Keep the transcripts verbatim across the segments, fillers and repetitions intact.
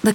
The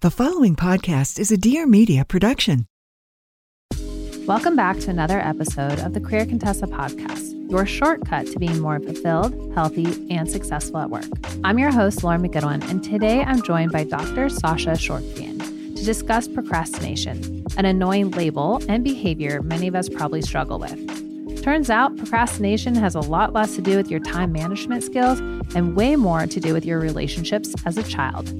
The following podcast is a Dear Media production. Welcome back to another episode of the Career Contessa podcast, your shortcut to being more fulfilled, healthy, and successful at work. I'm your host, Lauren McGowan, and today I'm joined by Doctor Sasha Shokrian to discuss procrastination, an annoying label and behavior many of us probably struggle with. Turns out procrastination has a lot less to do with your time management skills and way more to do with your relationships as a child.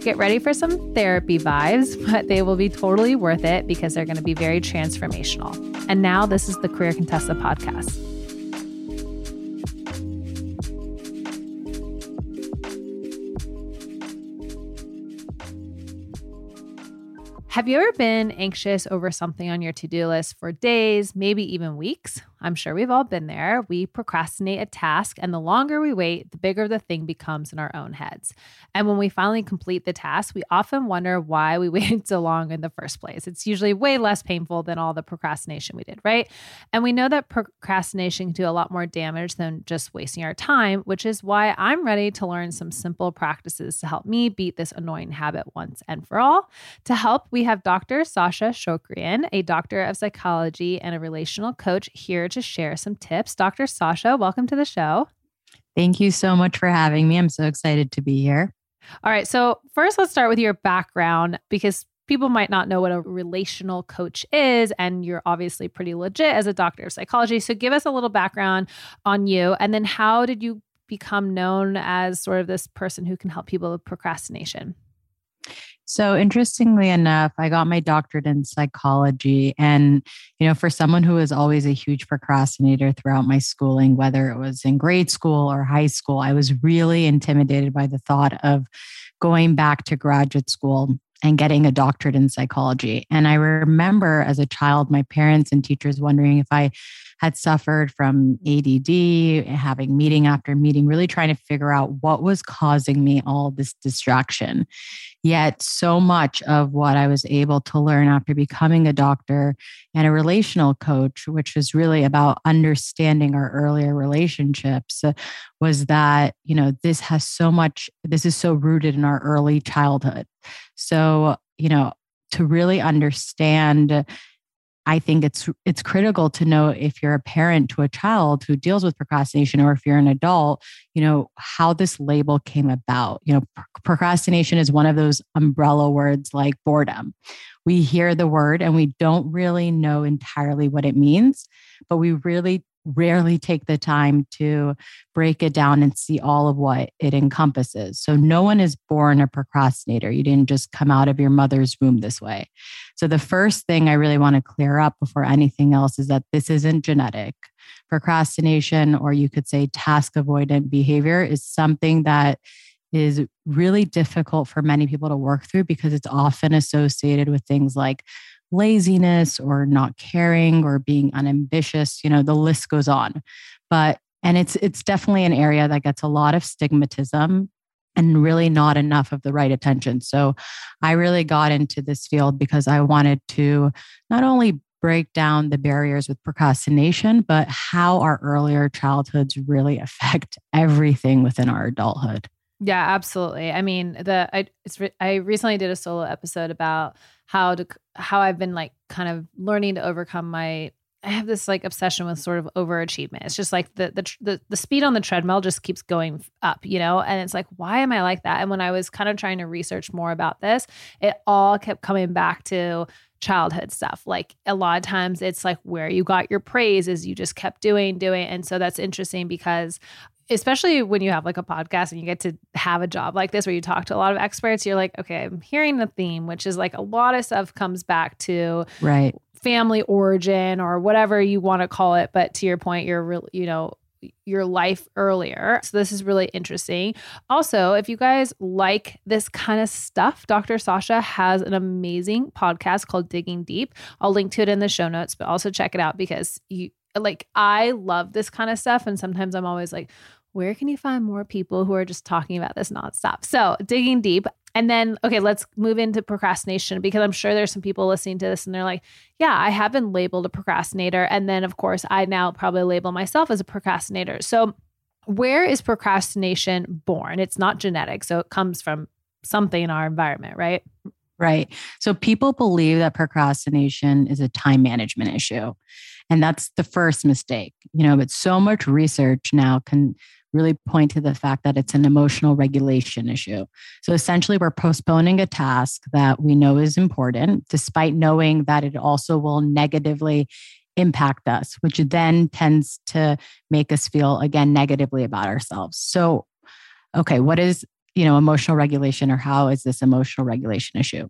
Get ready for some therapy vibes, but they will be totally worth it because they're going to be very transformational. And now this is the Career Contessa podcast. Have you ever been anxious over something on your to-do list for days, maybe even weeks? I'm sure we've all been there. We procrastinate a task, and the longer we wait, the bigger the thing becomes in our own heads. And when we finally complete the task, we often wonder why we waited so long in the first place. It's usually way less painful than all the procrastination we did, right? And we know that procrastination can do a lot more damage than just wasting our time, which is why I'm ready to learn some simple practices to help me beat this annoying habit once and for all. To help, we have Doctor Sasha Shokrian, a doctor of psychology and a relational coach, here to share some tips. Doctor Sasha, welcome to the show. Thank you so much for having me. I'm so excited to be here. All right. So first, let's start with your background, because people might not know what a relational coach is, and you're obviously pretty legit as a doctor of psychology. So give us a little background on you, and then how did you become known as sort of this person who can help people with procrastination? So interestingly enough, I got my doctorate in psychology. And, you know, for someone who was always a huge procrastinator throughout my schooling, whether it was in grade school or high school, I was really intimidated by the thought of going back to graduate school and getting a doctorate in psychology. And I remember as a child, my parents and teachers wondering if I had suffered from A D D, having meeting after meeting, really trying to figure out what was causing me all this distraction. Yet so much of what I was able to learn after becoming a doctor and a relational coach, which was really about understanding our earlier relationships, was that, you know, this has so much, this is so rooted in our early childhood. So, you know, to really understand, I think it's it's critical to know, if you're a parent to a child who deals with procrastination, or if you're an adult, you know, how this label came about. You know, pr- procrastination is one of those umbrella words like boredom. We hear the word and we don't really know entirely what it means, but we really rarely take the time to break it down and see all of what it encompasses. So no one is born a procrastinator. You didn't just come out of your mother's womb this way. So the first thing I really want to clear up before anything else is that this isn't genetic. Procrastination, or you could say task avoidant behavior, is something that is really difficult for many people to work through because it's often associated with things like laziness or not caring or being unambitious. You know, the list goes on. But, and it's, it's definitely an area that gets a lot of stigmatism and really not enough of the right attention. So I really got into this field because I wanted to not only break down the barriers with procrastination, but how our earlier childhoods really affect everything within our adulthood. Yeah, absolutely. I mean, the I it's re- I recently did a solo episode about how to how I've been like kind of learning to overcome my I have this like obsession with sort of overachievement. It's just like the, the, the, the speed on the treadmill just keeps going up, you know? And it's like, why am I like that? And when I was kind of trying to research more about this, it all kept coming back to childhood stuff. Like a lot of times it's like where you got your praise is you just kept doing, doing. And so that's interesting because especially when you have like a podcast and you get to have a job like this, where you talk to a lot of experts, you're like, okay, I'm hearing the theme, which is like a lot of stuff comes back to right. family origin or whatever you want to call it. But to your point, you're real, you know, your life earlier. So this is really interesting. Also, if you guys like this kind of stuff, Doctor Sasha has an amazing podcast called Digging Deep. I'll link to it in the show notes, but also check it out because you like, I love this kind of stuff. And sometimes I'm always like, where can you find more people who are just talking about this nonstop? So Digging Deep. And then, okay, let's move into procrastination because I'm sure there's some people listening to this and they're like, yeah, I have been labeled a procrastinator. And then of course I now probably label myself as a procrastinator. So where is procrastination born? It's not genetic. So it comes from something in our environment, right? Right. So people believe that procrastination is a time management issue. And that's the first mistake, you know, but so much research now can really point to the fact that it's an emotional regulation issue. So essentially we're postponing a task that we know is important, despite knowing that it also will negatively impact us, which then tends to make us feel again, negatively about ourselves. So, okay, what is, you know, emotional regulation or how is this emotional regulation issue?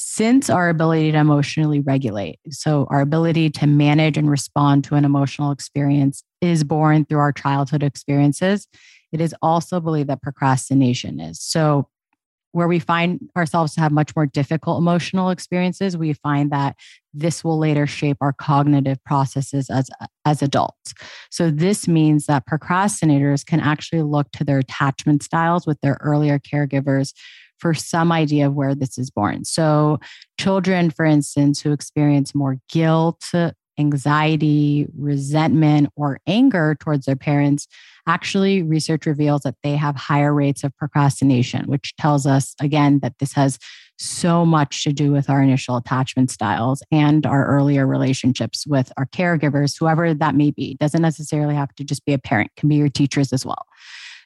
Since our ability to emotionally regulate, so our ability to manage and respond to an emotional experience is born through our childhood experiences, it is also believed that procrastination is. So where we find ourselves to have much more difficult emotional experiences, we find that this will later shape our cognitive processes as, as adults. So this means that procrastinators can actually look to their attachment styles with their earlier caregivers for some idea of where this is born. So children, for instance, who experience more guilt, anxiety, resentment, or anger towards their parents, actually research reveals that they have higher rates of procrastination, which tells us, again, that this has so much to do with our initial attachment styles and our earlier relationships with our caregivers, whoever that may be. It doesn't necessarily have to just be a parent, it can be your teachers as well.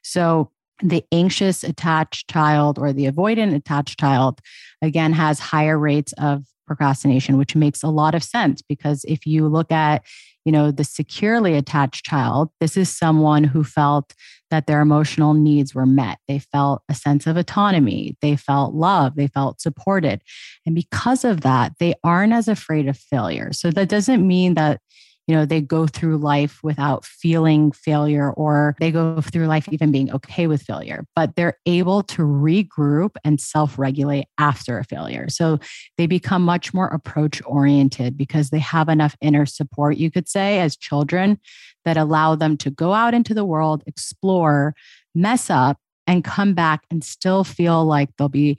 So the anxious attached child or the avoidant attached child, again, has higher rates of procrastination, which makes a lot of sense because if you look at, you know, the securely attached child, this is someone who felt that their emotional needs were met. They felt a sense of autonomy. They felt love. They felt supported. And because of that, they aren't as afraid of failure. So that doesn't mean that, you know, they go through life without feeling failure, or they go through life even being okay with failure, but they're able to regroup and self-regulate after a failure. So they become much more approach-oriented because they have enough inner support, you could say, as children that allow them to go out into the world, explore, mess up, and come back and still feel like they'll be,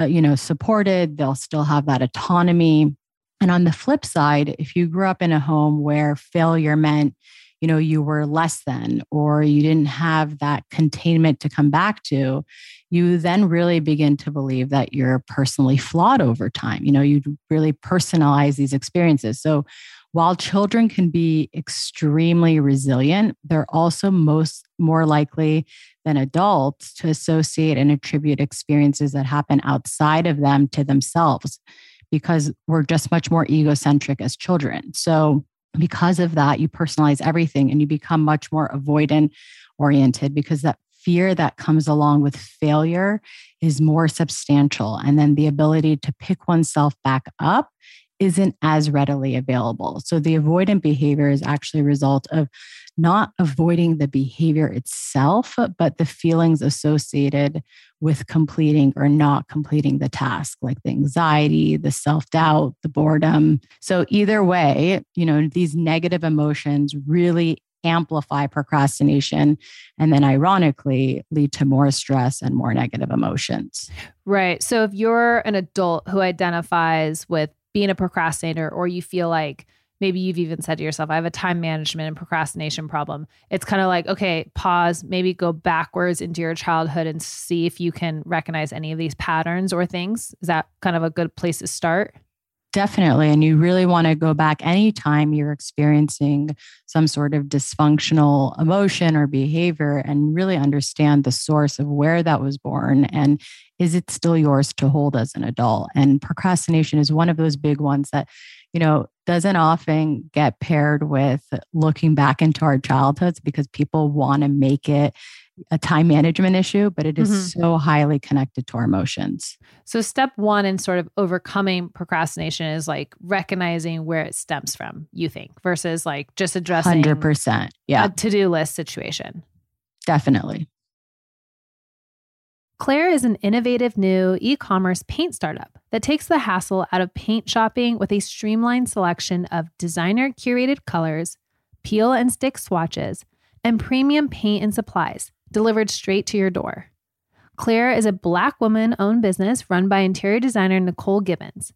uh, you know, supported. They'll still have that autonomy. And on the flip side, if you grew up in a home where failure meant, you know, you were less than, or you didn't have that containment to come back to, you then really begin to believe that you're personally flawed over time. You know, you really personalize these experiences. So while children can be extremely resilient, they're also most more likely than adults to associate and attribute experiences that happen outside of them to themselves, because we're just much more egocentric as children. So because of that, you personalize everything and you become much more avoidant oriented because that fear that comes along with failure is more substantial. And then the ability to pick oneself back up isn't as readily available. So the avoidant behavior is actually a result of not avoiding the behavior itself, but the feelings associated with completing or not completing the task, like the anxiety, the self-doubt, the boredom. So either way, you know, these negative emotions really amplify procrastination and then ironically lead to more stress and more negative emotions. Right. So if you're an adult who identifies with being a procrastinator, or you feel like maybe you've even said to yourself, I have a time management and procrastination problem. It's kind of like, okay, pause, maybe go backwards into your childhood and see if you can recognize any of these patterns or things. Is that kind of a good place to start? Definitely. And you really want to go back anytime you're experiencing some sort of dysfunctional emotion or behavior and really understand the source of where that was born. And is it still yours to hold as an adult? And procrastination is one of those big ones that, you know, doesn't often get paired with looking back into our childhoods because people want to make it a time management issue, but it is mm-hmm. so highly connected to our emotions. So step one in sort of overcoming procrastination is like recognizing where it stems from, you think, versus like just addressing one hundred percent, yeah. a to-do list situation. Definitely. Clare is an innovative new e-commerce paint startup that takes the hassle out of paint shopping with a streamlined selection of designer curated colors, peel and stick swatches, and premium paint and supplies, delivered straight to your door. Clare is a Black woman-owned business run by interior designer Nicole Gibbons.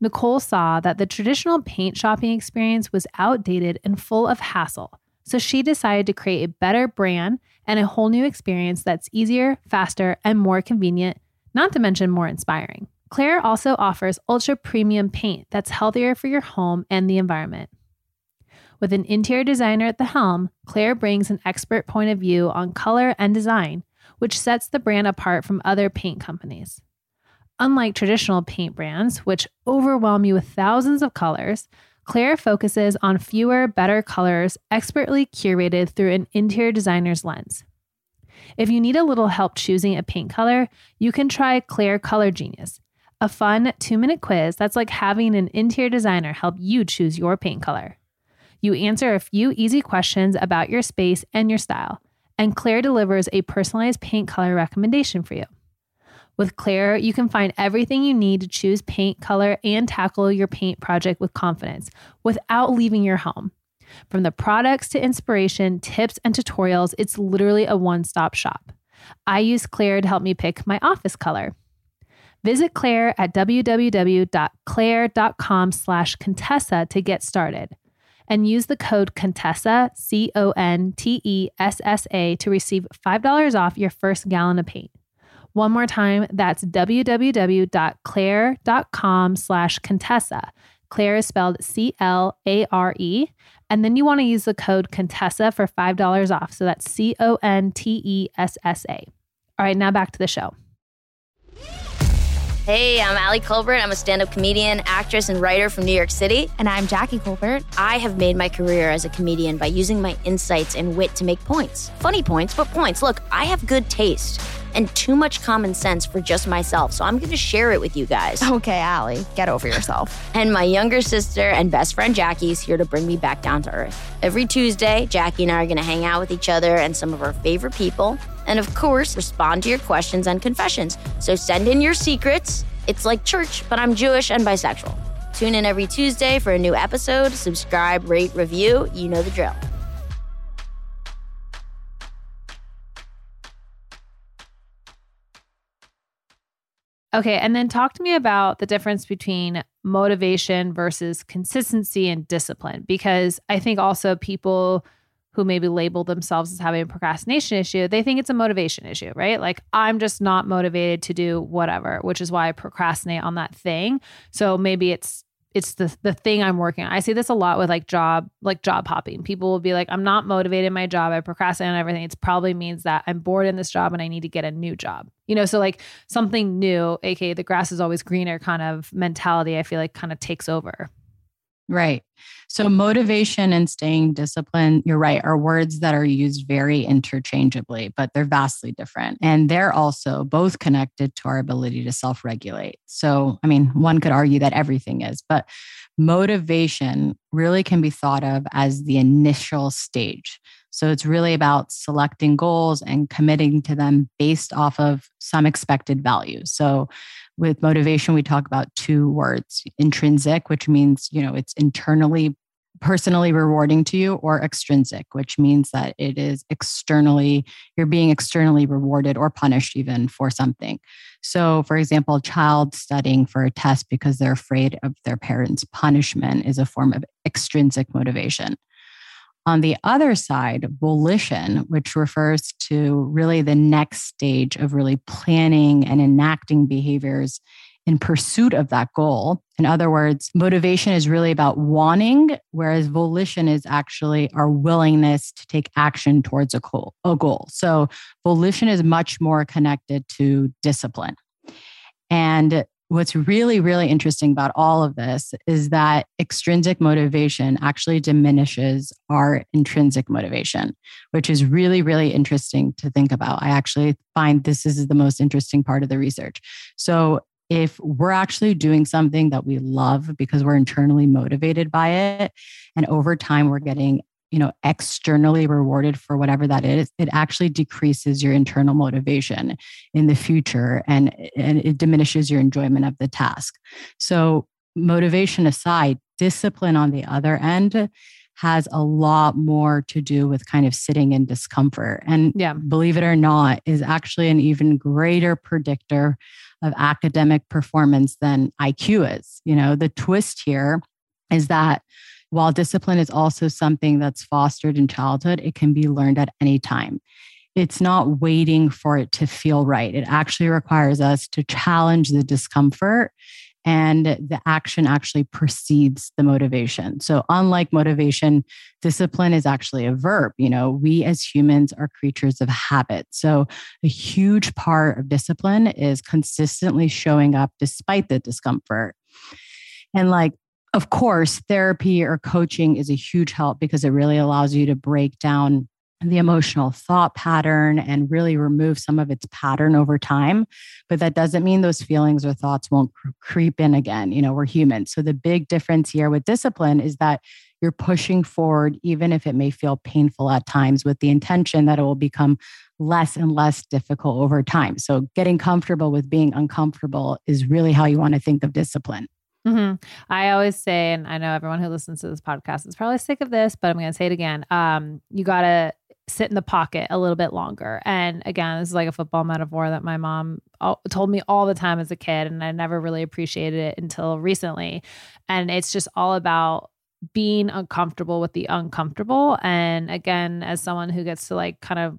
Nicole saw that the traditional paint shopping experience was outdated and full of hassle, so she decided to create a better brand and a whole new experience that's easier, faster, and more convenient, not to mention more inspiring. Clare also offers ultra-premium paint that's healthier for your home and the environment. With an interior designer at the helm, Clare brings an expert point of view on color and design, which sets the brand apart from other paint companies. Unlike traditional paint brands, which overwhelm you with thousands of colors, Clare focuses on fewer, better colors expertly curated through an interior designer's lens. If you need a little help choosing a paint color, you can try Clare Color Genius, a fun two-minute quiz that's like having an interior designer help you choose your paint color. You answer a few easy questions about your space and your style, and Clare delivers a personalized paint color recommendation for you. With Clare, you can find everything you need to choose paint color and tackle your paint project with confidence without leaving your home. From the products to inspiration, tips, and tutorials, it's literally a one-stop shop. I use Clare to help me pick my office color. Visit Clare at w w w dot clare dot com slash Contessa to get started, and use the code Contessa, C O N T E S S A, to receive five dollars off your first gallon of paint. One more time, that's w w w dot clare dot com slash Contessa. Clare is spelled C L A R E. And then you want to use the code Contessa for five dollars off. So that's C O N T E S S A. All right, now back to the show. Hey, I'm Allie Colbert. I'm a stand-up comedian, actress, and writer from New York City. And I'm Jackie Colbert. I have made my career as a comedian by using my insights and wit to make points. Funny points, but points. Look, I have good taste and too much common sense for just myself, so I'm going to share it with you guys. Okay, Allie, get over yourself. And my younger sister and best friend Jackie is here to bring me back down to earth. Every Tuesday, Jackie and I are going to hang out with each other and some of our favorite people. And of course, respond to your questions and confessions. So send in your secrets. It's like church, but I'm Jewish and bisexual. Tune in every Tuesday for a new episode. Subscribe, rate, review. You know the drill. Okay, and then talk to me about the difference between motivation versus consistency and discipline, because I think also people who maybe label themselves as having a procrastination issue, they think it's a motivation issue, right? Like, I'm just not motivated to do whatever, which is why I procrastinate on that thing. So maybe it's it's the the thing I'm working on. I see this a lot with like job, like job hopping. People will be like, I'm not motivated in my job. I procrastinate on everything. It probably means that I'm bored in this job and I need to get a new job. You know, so like something new, aka the grass is always greener kind of mentality, I feel like kind of takes over. Right. So motivation and staying disciplined, you're right, are words that are used very interchangeably, but they're vastly different. And they're also both connected to our ability to self-regulate. So, I mean, one could argue that everything is, but motivation really can be thought of as the initial stage. So it's really about selecting goals and committing to them based off of some expected value. So with motivation, we talk about two words: intrinsic, which means, you know, it's internally, personally rewarding to you, or extrinsic, which means that it is externally, you're being externally rewarded or punished even for something. So for example, a child studying for a test because they're afraid of their parents' punishment is a form of extrinsic motivation. On the other side, volition, which refers to really the next stage of really planning and enacting behaviors in pursuit of that goal. In other words, motivation is really about wanting, whereas volition is actually our willingness to take action towards a goal. A goal. So volition is much more connected to discipline. And what's really, really interesting about all of this is that extrinsic motivation actually diminishes our intrinsic motivation, which is really, really interesting to think about. I actually find this is the most interesting part of the research. So if we're actually doing something that we love because we're internally motivated by it, and over time we're getting, you know, externally rewarded for whatever that is, it actually decreases your internal motivation in the future, and, and it diminishes your enjoyment of the task. So motivation aside, discipline on the other end has a lot more to do with kind of sitting in discomfort. And yeah. believe it or not, is actually an even greater predictor of academic performance than I Q is. You know, the twist here is that while discipline is also something that's fostered in childhood, it can be learned at any time. It's not waiting for it to feel right. It actually requires us to challenge the discomfort, and the action actually precedes the motivation. So unlike motivation, discipline is actually a verb. You know, we as humans are creatures of habit. So a huge part of discipline is consistently showing up despite the discomfort. And like, of course, therapy or coaching is a huge help because it really allows you to break down the emotional thought pattern and really remove some of its pattern over time. But that doesn't mean those feelings or thoughts won't creep in again. You know, we're human. So the big difference here with discipline is that you're pushing forward, even if it may feel painful at times, with the intention that it will become less and less difficult over time. So getting comfortable with being uncomfortable is really how you want to think of discipline. Mm-hmm. I always say, and I know everyone who listens to this podcast is probably sick of this, but I'm going to say it again. Um, you got to sit in the pocket a little bit longer. And again, this is like a football metaphor that my mom all, told me all the time as a kid, and I never really appreciated it until recently. And it's just all about being uncomfortable with the uncomfortable. And again, as someone who gets to like kind of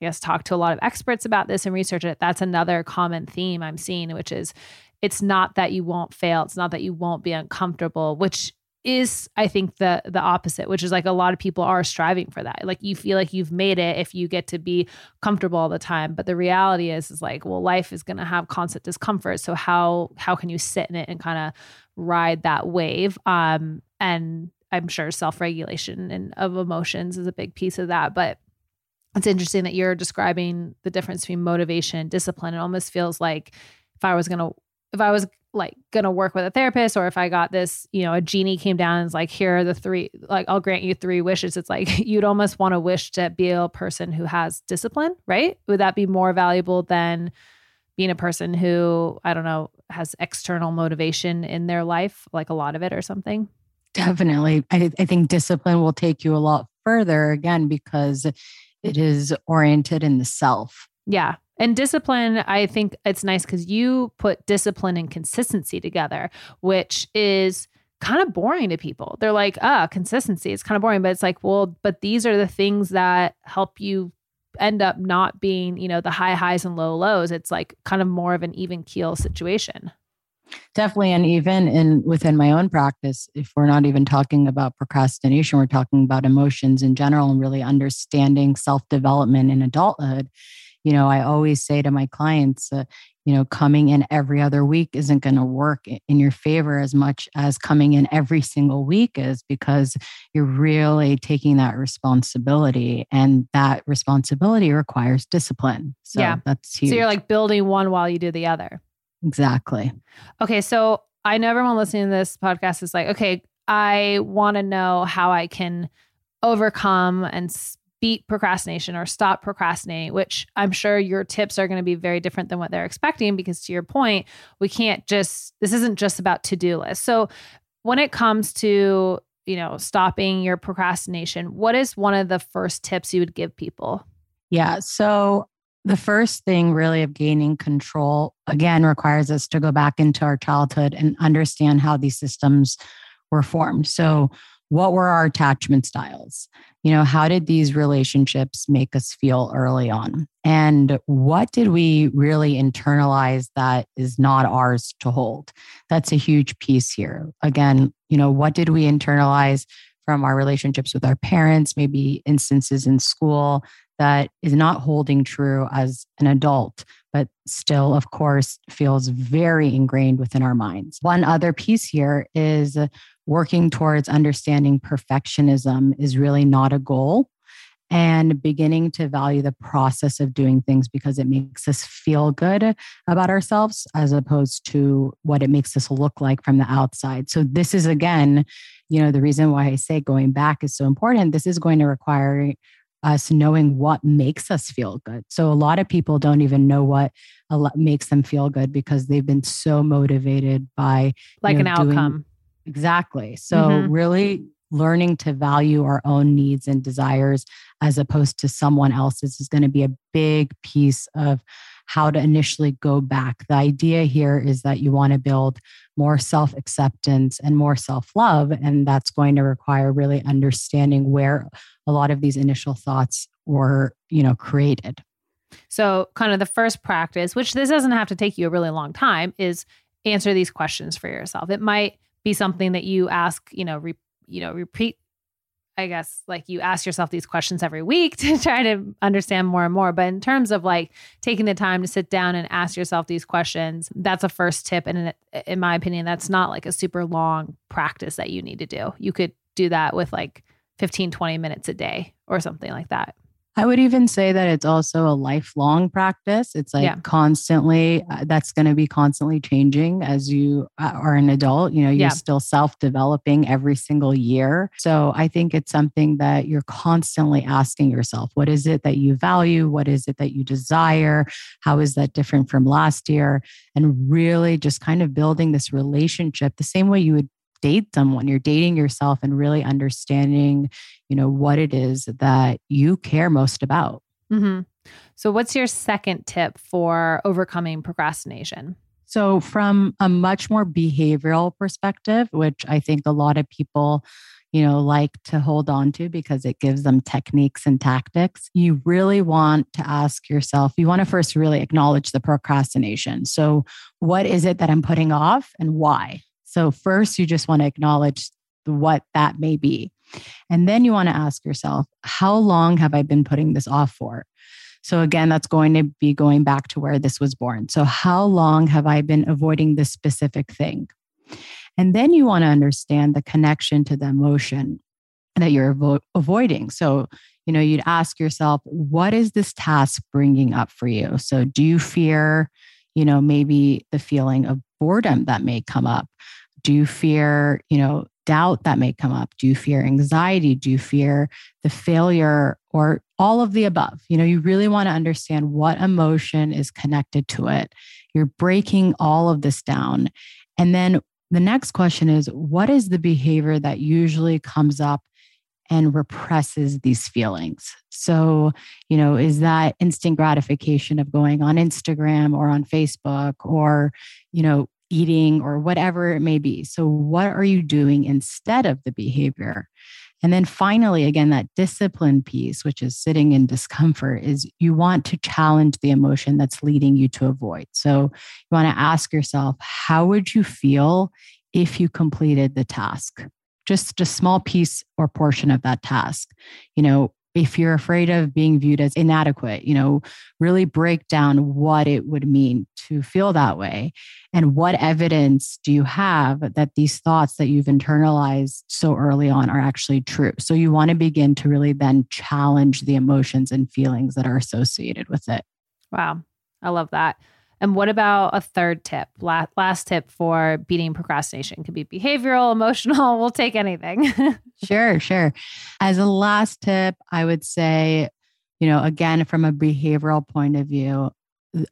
I guess talk to a lot of experts about this and research it, that's another common theme I'm seeing, which is it's not that you won't fail. It's not that you won't be uncomfortable, which is, I think, the the opposite, which is like a lot of people are striving for that. Like you feel like you've made it if you get to be comfortable all the time. But the reality is, is like, well, life is going to have constant discomfort. So how how can you sit in it and kind of ride that wave? Um, and I'm sure self-regulation and of emotions is a big piece of that. But it's interesting that you're describing the difference between motivation and discipline. It almost feels like if I was going to If I was like going to work with a therapist, or if I got this, you know, a genie came down and was like, here are the three, like, I'll grant you three wishes. It's like, you'd almost want to wish to be a person who has discipline, right? Would that be more valuable than being a person who, I don't know, has external motivation in their life, like a lot of it or something? Definitely. I, I think discipline will take you a lot further, again, because it is oriented in the self. Yeah. And discipline, I think it's nice because you put discipline and consistency together, which is kind of boring to people. They're like, ah, oh, consistency. It's kind of boring, but it's like, well, but these are the things that help you end up not being, you know, the high highs and low lows. It's like kind of more of an even keel situation. Definitely. And even in within my own practice, if we're not even talking about procrastination, we're talking about emotions in general and really understanding self-development in adulthood. You know, I always say to my clients, uh, you know, coming in every other week isn't going to work in your favor as much as coming in every single week is, because you're really taking that responsibility, and that responsibility requires discipline. So yeah. that's huge. So you're like building one while you do the other. Exactly. Okay. So I know everyone listening to this podcast is like, okay, I want to know how I can overcome and beat procrastination or stop procrastinating, which I'm sure your tips are going to be very different than what they're expecting, because to your point, we can't just, this isn't just about to-do lists. So when it comes to, you know, stopping your procrastination, what is one of the first tips you would give people? Yeah. So the first thing really of gaining control, again, requires us to go back into our childhood and understand how these systems were formed. So what were our attachment styles? You know, how did these relationships make us feel early on? And what did we really internalize that is not ours to hold? That's a huge piece here. Again, you know, what did we internalize from our relationships with our parents, maybe instances in school that is not holding true as an adult, but still, of course, feels very ingrained within our minds. One other piece here is working towards understanding perfectionism is really not a goal, and beginning to value the process of doing things because it makes us feel good about ourselves as opposed to what it makes us look like from the outside. So this is, again, you know, the reason why I say going back is so important. This is going to require us knowing what makes us feel good. So a lot of people don't even know what a lot makes them feel good because they've been so motivated by like you know, an outcome. Doing... Exactly. So mm-hmm. really learning to value our own needs and desires as opposed to someone else's is going to be a big piece of how to initially go back. The idea here is that you want to build more self-acceptance and more self-love. And that's going to require really understanding where a lot of these initial thoughts were, you know, created. So kind of the first practice, which this doesn't have to take you a really long time, is answer these questions for yourself. It might be something that you ask, you know, re- you know, repeat, I guess, like you ask yourself these questions every week to try to understand more and more. But in terms of like taking the time to sit down and ask yourself these questions, that's a first tip. And in, in my opinion, that's not like a super long practice that you need to do. You could do that with like fifteen, twenty minutes a day or something like that. I would even say that it's also a lifelong practice. It's like yeah. constantly, uh, that's going to be constantly changing as you are an adult. You know, you're yeah. still self-developing every single year. So I think it's something that you're constantly asking yourself, what is it that you value? What is it that you desire? How is that different from last year? And really just kind of building this relationship the same way you would date someone. You're dating yourself and really understanding, you know, what it is that you care most about. Mm-hmm. So what's your second tip for overcoming procrastination? So from a much more behavioral perspective, which I think a lot of people, you know, like to hold on to because it gives them techniques and tactics, you really want to ask yourself, you want to first really acknowledge the procrastination. So what is it that I'm putting off and why? So first, you just want to acknowledge what that may be. And then you want to ask yourself, how long have I been putting this off for? So again, that's going to be going back to where this was born. So how long have I been avoiding this specific thing? And then you want to understand the connection to the emotion that you're avo- avoiding. So, you know, you'd ask yourself, what is this task bringing up for you? So do you fear, you know, maybe the feeling of boredom that may come up? Do you fear, you know, doubt that may come up? Do you fear anxiety? Do you fear the failure or all of the above? You know, you really want to understand what emotion is connected to it. You're breaking all of this down. And then the next question is, what is the behavior that usually comes up and represses these feelings? So, you know, is that instant gratification of going on Instagram or on Facebook or, you know, eating or whatever it may be? So what are you doing instead of the behavior? And then finally, again, that discipline piece, which is sitting in discomfort, is you want to challenge the emotion that's leading you to avoid. So you want to ask yourself, how would you feel if you completed the task? Just a small piece or portion of that task. You know, if you're afraid of being viewed as inadequate, you know, really break down what it would mean to feel that way. And what evidence do you have that these thoughts that you've internalized so early on are actually true? So you want to begin to really then challenge the emotions and feelings that are associated with it. Wow. I love that. And what about a third tip? Last, last tip for beating procrastination. It could be behavioral, emotional. We'll take anything. Sure, sure. As a last tip, I would say, you know, again, from a behavioral point of view,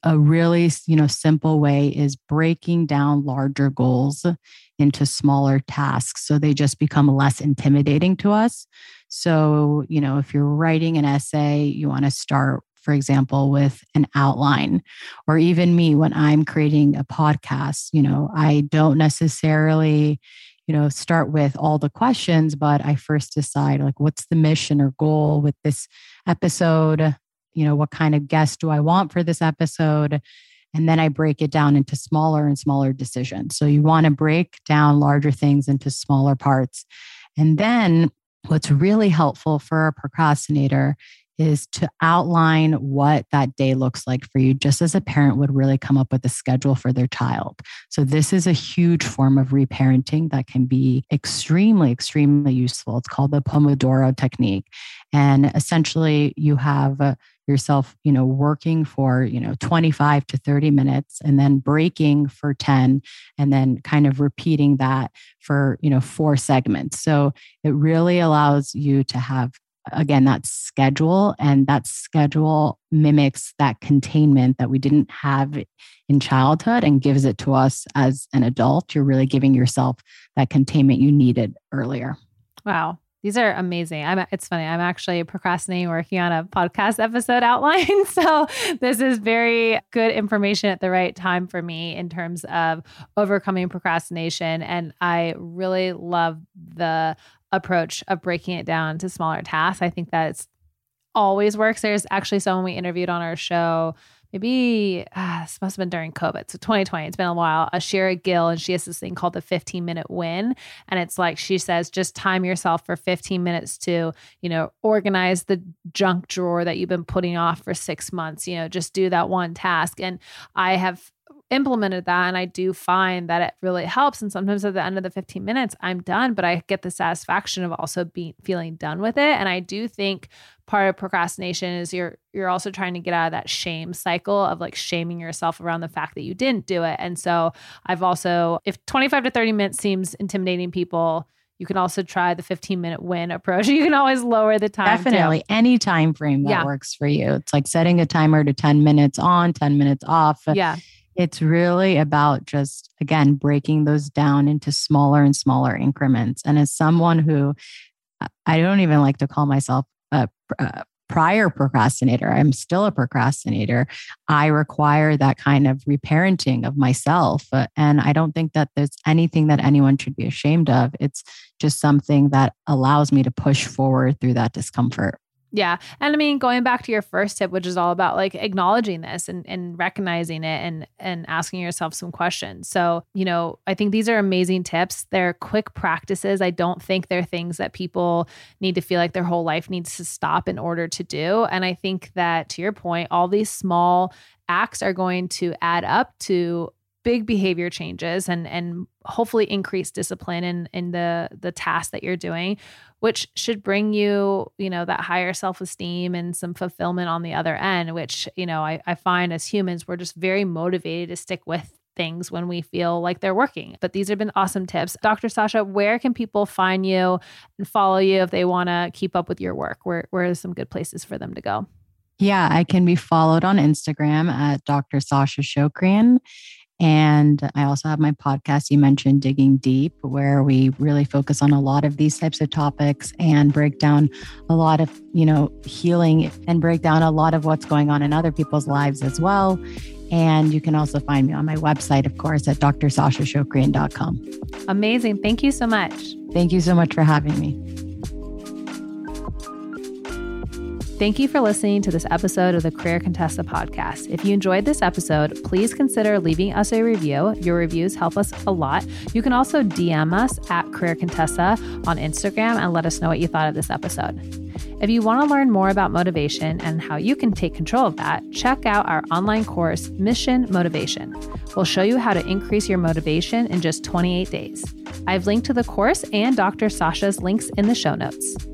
a really, you know, simple way is breaking down larger goals into smaller tasks so they just become less intimidating to us. So, you know, if you're writing an essay, you want to start, for example, with an outline. Or even me, when I'm creating a podcast, you know, I don't necessarily, you know, start with all the questions, but I first decide like, what's the mission or goal with this episode? You know, what kind of guest do I want for this episode? And then I break it down into smaller and smaller decisions. So you want to break down larger things into smaller parts. And then what's really helpful for a procrastinator is to outline what that day looks like for you, just as a parent would really come up with a schedule for their child. So this is a huge form of reparenting that can be extremely, extremely useful. It's called the Pomodoro technique. And essentially you have yourself, you know, working for, you know, twenty-five to thirty minutes and then breaking for ten and then kind of repeating that for, you know, four segments. So it really allows you to have, again, that schedule, and that schedule mimics that containment that we didn't have in childhood and gives it to us as an adult. You're really giving yourself that containment you needed earlier. Wow. These are amazing. I'm, it's funny. I'm actually procrastinating working on a podcast episode outline. So this is very good information at the right time for me in terms of overcoming procrastination. And I really love the approach of breaking it down to smaller tasks. I think that's always works. There's actually someone we interviewed on our show, maybe uh, this must have been during COVID. So twenty twenty, it's been a while, Ashira Gill, and she has this thing called the fifteen minute win. And it's like, she says, just time yourself for fifteen minutes to, you know, organize the junk drawer that you've been putting off for six months, you know, just do that one task. And I have implemented that. And I do find that it really helps. And sometimes at the end of the fifteen minutes, I'm done, but I get the satisfaction of also being feeling done with it. And I do think part of procrastination is you're, you're also trying to get out of that shame cycle of like shaming yourself around the fact that you didn't do it. And so I've also, if twenty-five to thirty minutes seems intimidating people, you can also try the fifteen minute win approach. You can always lower the time. Definitely. Too. Any time frame that yeah. works for you. It's like setting a timer to ten minutes on, ten minutes off. Yeah. It's really about just, again, breaking those down into smaller and smaller increments. And as someone who, I don't even like to call myself a, a prior procrastinator, I'm still a procrastinator. I require that kind of reparenting of myself. And I don't think that there's anything that anyone should be ashamed of. It's just something that allows me to push forward through that discomfort. Yeah. And I mean, going back to your first tip, which is all about like acknowledging this and, and recognizing it and, and asking yourself some questions. So, you know, I think these are amazing tips. They're quick practices. I don't think they're things that people need to feel like their whole life needs to stop in order to do. And I think that, to your point, all these small acts are going to add up to big behavior changes and, and hopefully increase discipline in, in the, the task that you're doing, which should bring you, you know, that higher self-esteem and some fulfillment on the other end, which, you know, I, I find as humans, we're just very motivated to stick with things when we feel like they're working. But these have been awesome tips. Doctor Sasha, where can people find you and follow you if they want to keep up with your work? Where, where are some good places for them to go? Yeah, I can be followed on Instagram at Doctor Sasha Shokrian. And I also have my podcast, you mentioned Digging Deep, where we really focus on a lot of these types of topics and break down a lot of, you know, healing and break down a lot of what's going on in other people's lives as well. And you can also find me on my website, of course, at Dr Sasha Shokrian dot com. Amazing. Thank you so much. Thank you so much for having me. Thank you for listening to this episode of the Career Contessa podcast. If you enjoyed this episode, please consider leaving us a review. Your reviews help us a lot. You can also D M us at Career Contessa on Instagram and let us know what you thought of this episode. If you want to learn more about motivation and how you can take control of that, check out our online course, Mission: Motivation. We'll show you how to increase your motivation in just twenty-eight days. I've linked to the course and Doctor Sasha's links in the show notes.